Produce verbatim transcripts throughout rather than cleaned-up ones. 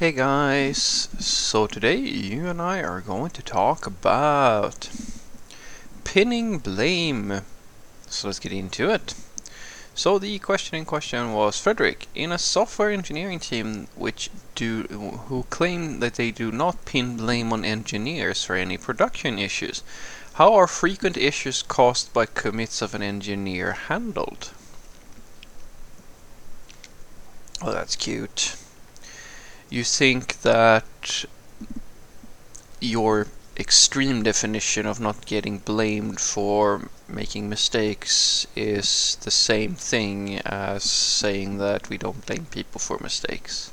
Hey guys, so today you and I are going to talk about pinning blame. So let's get into it. So the question in question was, Frederick, in a software engineering team which do who claim that they do not pin blame on engineers for any production issues, how are frequent issues caused by commits of an engineer handled? Oh, that's cute. You think that your extreme definition of not getting blamed for making mistakes is the same thing as saying that we don't blame people for mistakes.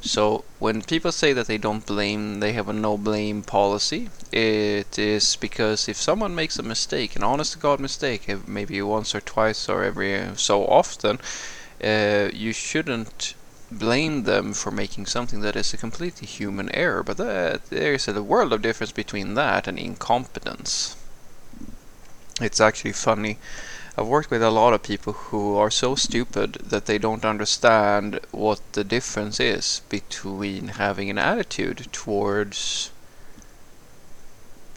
So when people say that they don't blame, they have a no blame policy, it is because if someone makes a mistake, an honest to God mistake, maybe once or twice or every so often, uh, you shouldn't blame them for making something that is a completely human error, but that, there is a world of difference between that and incompetence. It's actually funny. I've worked with a lot of people who are so stupid that they don't understand what the difference is between having an attitude towards,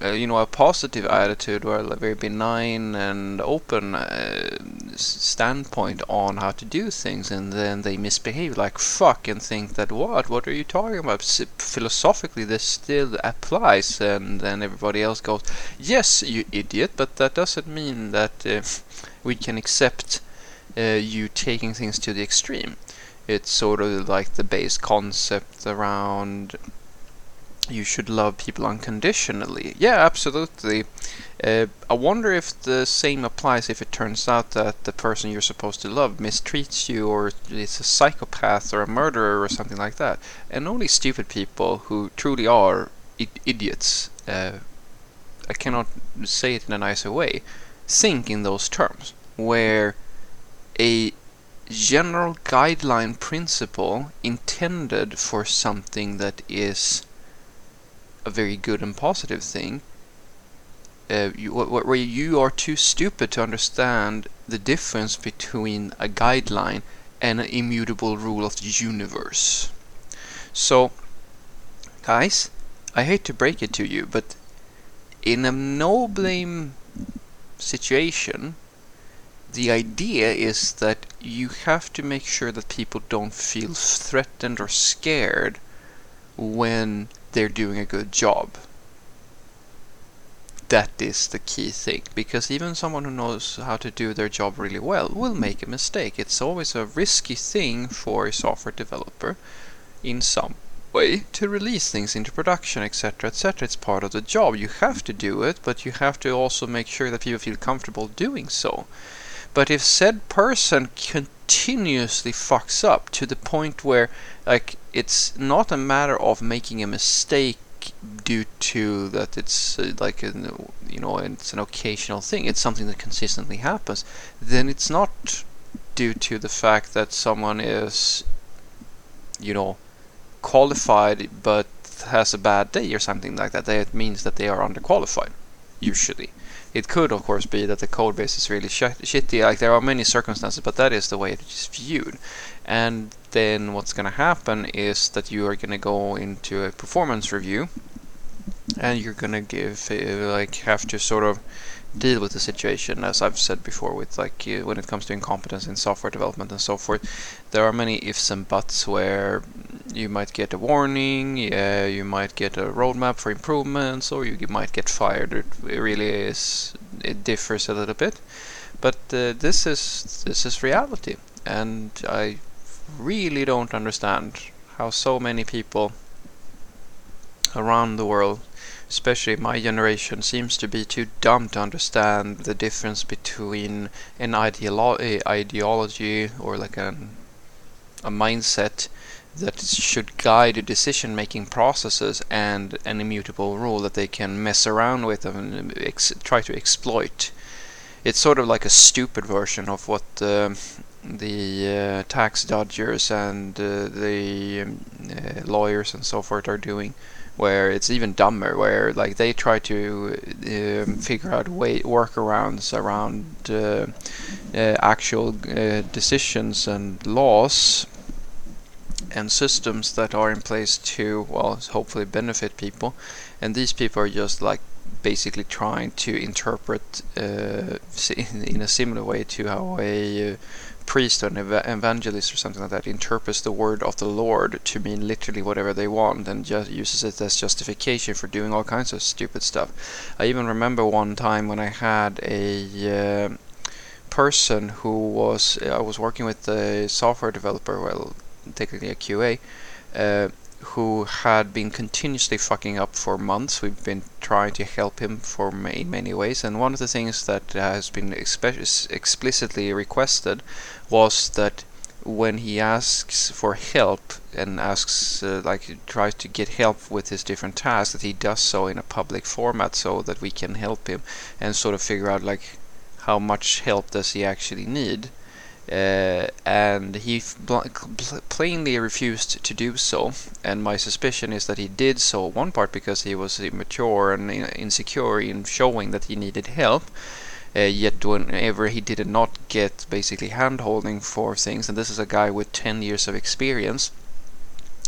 uh, you know, a positive attitude or a very benign and open uh, standpoint on how to do things, and then they misbehave like fuck and think that what what are you talking about? Philosophically this still applies, and then everybody else goes, yes you idiot, but that doesn't mean that uh, we can accept uh, you taking things to the extreme. It's sort of like the base concept around you should love people unconditionally. Yeah, absolutely. Uh, I wonder if the same applies if it turns out that the person you're supposed to love mistreats you, or is a psychopath or a murderer or something like that. And only stupid people who truly are I idiots, uh, I cannot say it in a nicer way, think in those terms, where a general guideline principle intended for something that is a very good and positive thing, uh, you, wh where you are too stupid to understand the difference between a guideline and an immutable rule of the universe. So, guys, I hate to break it to you, but in a no-blame situation, the idea is that you have to make sure that people don't feel threatened or scared when they're doing a good job. That is the key thing, because even someone who knows how to do their job really well will make a mistake. It's always a risky thing for a software developer in some way to release things into production, etc, et cetera. It's part of the job. You have to do it, but you have to also make sure that people feel comfortable doing so. But if said person continuously fucks up to the point where, like, it's not a matter of making a mistake due to that it's uh, like, an, you know, it's an occasional thing, it's something that consistently happens, then it's not due to the fact that someone is, you know, qualified but has a bad day or something like that. That means that they are underqualified, usually. It could, of course, be that the code base is really sh shitty. Like, there are many circumstances, but that is the way it is viewed. And then what's going to happen is that you are going to go into a performance review, and you're going to give, uh, like, have to sort of deal with the situation, as I've said before, with, like, uh, when it comes to incompetence in software development and so forth. There are many ifs and buts where you might get a warning, yeah, you might get a roadmap for improvements, or you might get fired. It really is, it differs a little bit, but uh, this is this is reality, and I really don't understand how so many people around the world, especially my generation, seems to be too dumb to understand the difference between an ideolo ideology or like an, a mindset that should guide decision-making processes and an immutable rule that they can mess around with and ex try to exploit. It's sort of like a stupid version of what uh, the uh, tax dodgers and uh, the um, uh, lawyers and so forth are doing, where it's even dumber, where like they try to um, figure out way workarounds around uh, uh, actual uh, decisions and laws, and systems that are in place to, well, hopefully benefit people. And these people are just like basically trying to interpret uh, in a similar way to how a uh, priest or an ev evangelist or something like that interprets the word of the Lord to mean literally whatever they want, and just uses it as justification for doing all kinds of stupid stuff. I even remember one time when I had a uh, person who was, I was working with a software developer, well, technically a Q A, uh, who had been continuously fucking up for months. We've been trying to help him for many, many ways, and one of the things that has been expe explicitly requested was that when he asks for help and asks, uh, like, tries to get help with his different tasks, that he does so in a public format so that we can help him and sort of figure out, like, how much help does he actually need. Uh, and he pl pl plainly refused to do so, and my suspicion is that he did so, one part because he was immature and in insecure in showing that he needed help, uh, yet whenever he did not get basically hand-holding for things, and this is a guy with ten years of experience,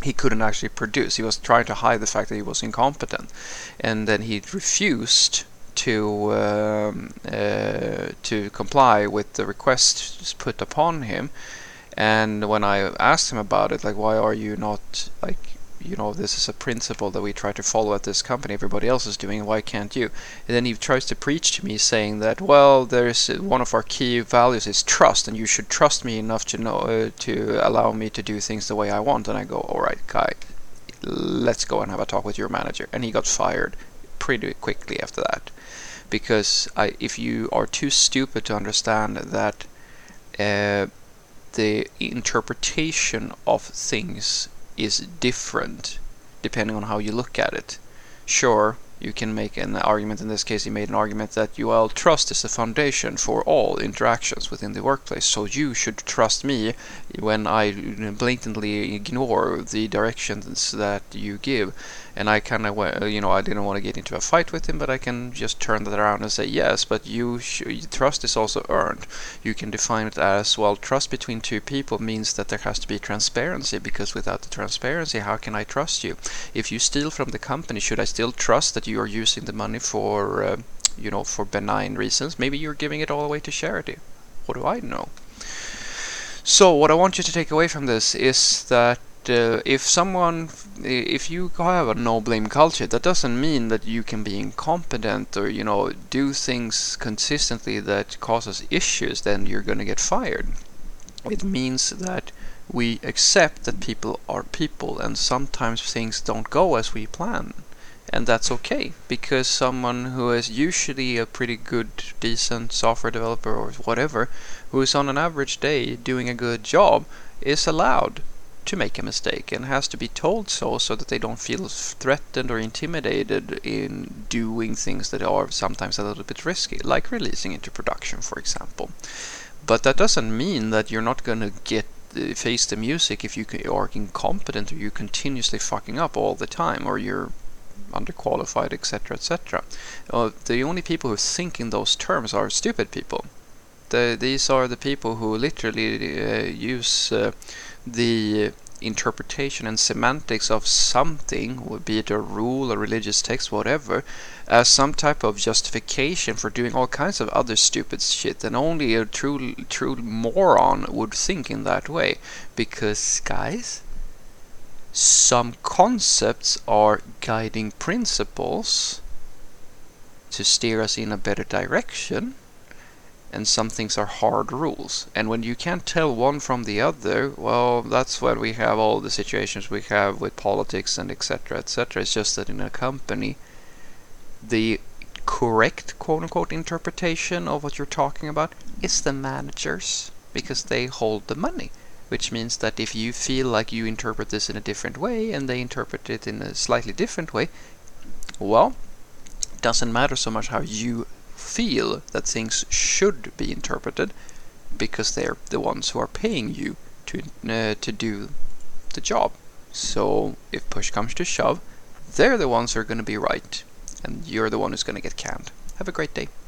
he couldn't actually produce. He was trying to hide the fact that he was incompetent, and then he refused to um, uh, to comply with the request put upon him. And when I asked him about it, like, why are you not, like, you know, this is a principle that we try to follow at this company, everybody else is doing, why can't you? And then he tries to preach to me saying that, well, there's one of our key values is trust, and you should trust me enough to know uh, to allow me to do things the way I want. And I go, all right, Kai, let's go and have a talk with your manager. And he got fired pretty quickly after that, because I, if you are too stupid to understand that uh, the interpretation of things is different depending on how you look at it. Sure, you can make an argument, in this case he made an argument that, well, trust is the foundation for all interactions within the workplace, so you should trust me when I blatantly ignore the directions that you give. And I kind of, you know, I didn't want to get into a fight with him, but I can just turn that around and say, yes, but you sh trust is also earned. You can define it as, well, trust between two people means that there has to be transparency, because without the transparency, how can I trust you? If you steal from the company, should I still trust that you are using the money for, uh, you know, for benign reasons? Maybe you're giving it all away to charity. What do I know? So what I want you to take away from this is that Uh, if someone, if you have a no-blame culture, that doesn't mean that you can be incompetent or, you know, do things consistently that causes issues, then you're going to get fired. It means that we accept that people are people, and sometimes things don't go as we plan. And that's okay, because someone who is usually a pretty good, decent software developer or whatever, who is on an average day doing a good job, is allowed to make a mistake and has to be told so, so that they don't feel threatened or intimidated in doing things that are sometimes a little bit risky, like releasing into production, for example. But that doesn't mean that you're not going to get uh, face the music if you are incompetent, or you're continuously fucking up all the time, or you're underqualified, etc, et cetera. Uh, the only people who think in those terms are stupid people. The, these are the people who literally uh, use uh, the interpretation and semantics of something, be it a rule, a religious text, whatever, as some type of justification for doing all kinds of other stupid shit. And only a true, true moron would think in that way. Because, guys, some concepts are guiding principles to steer us in a better direction, and some things are hard rules. And when you can't tell one from the other, well, that's when we have all the situations we have with politics and et cetera, et cetera. It's just that in a company, the correct, quote-unquote, interpretation of what you're talking about is the managers, because they hold the money. Which means that if you feel like you interpret this in a different way, and they interpret it in a slightly different way, well, it doesn't matter so much how you feel that things should be interpreted, because they're the ones who are paying you to uh, to do the job. So if push comes to shove, they're the ones who are going to be right, and you're the one who's going to get canned. Have a great day.